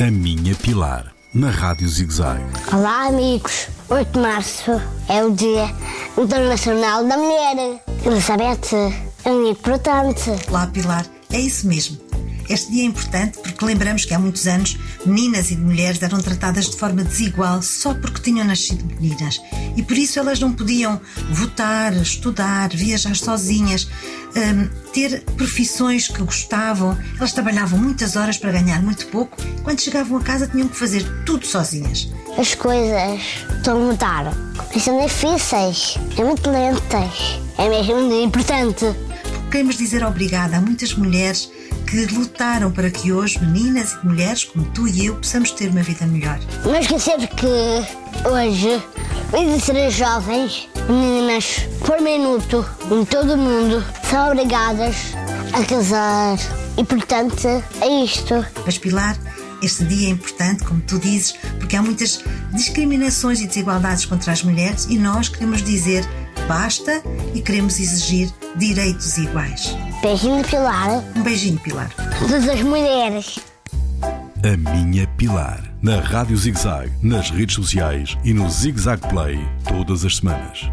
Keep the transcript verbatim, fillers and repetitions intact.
A Minha Pilar, na Rádio ZigZag. Olá, amigos. oito de março é o Dia Internacional da Mulher. Elizabeth, é um dia importante. Olá, Pilar. É isso mesmo. Este dia é importante porque lembramos que há muitos anos meninas e mulheres eram tratadas de forma desigual só porque tinham nascido meninas. E por isso elas não podiam votar, estudar, viajar sozinhas, ter profissões que gostavam. Elas trabalhavam muitas horas para ganhar muito pouco. Quando chegavam a casa tinham que fazer tudo sozinhas. As coisas estão a mudar. São difíceis, é muito lentas. É mesmo importante. Queremos dizer obrigada a muitas mulheres que lutaram para que hoje meninas e mulheres como tu e eu possamos ter uma vida melhor. Não esquecer que hoje vinte e três jovens meninas por minuto em todo o mundo são obrigadas a casar e, portanto, é isto. Mas, Pilar, este dia é importante, como tu dizes, porque há muitas discriminações e desigualdades contra as mulheres e nós queremos dizer basta e queremos exigir direitos iguais. Beijinho, Pilar. Um beijinho, Pilar. Todas as mulheres. A Minha Pilar, na Rádio ZigZag, nas redes sociais e no ZigZag Play, todas as semanas.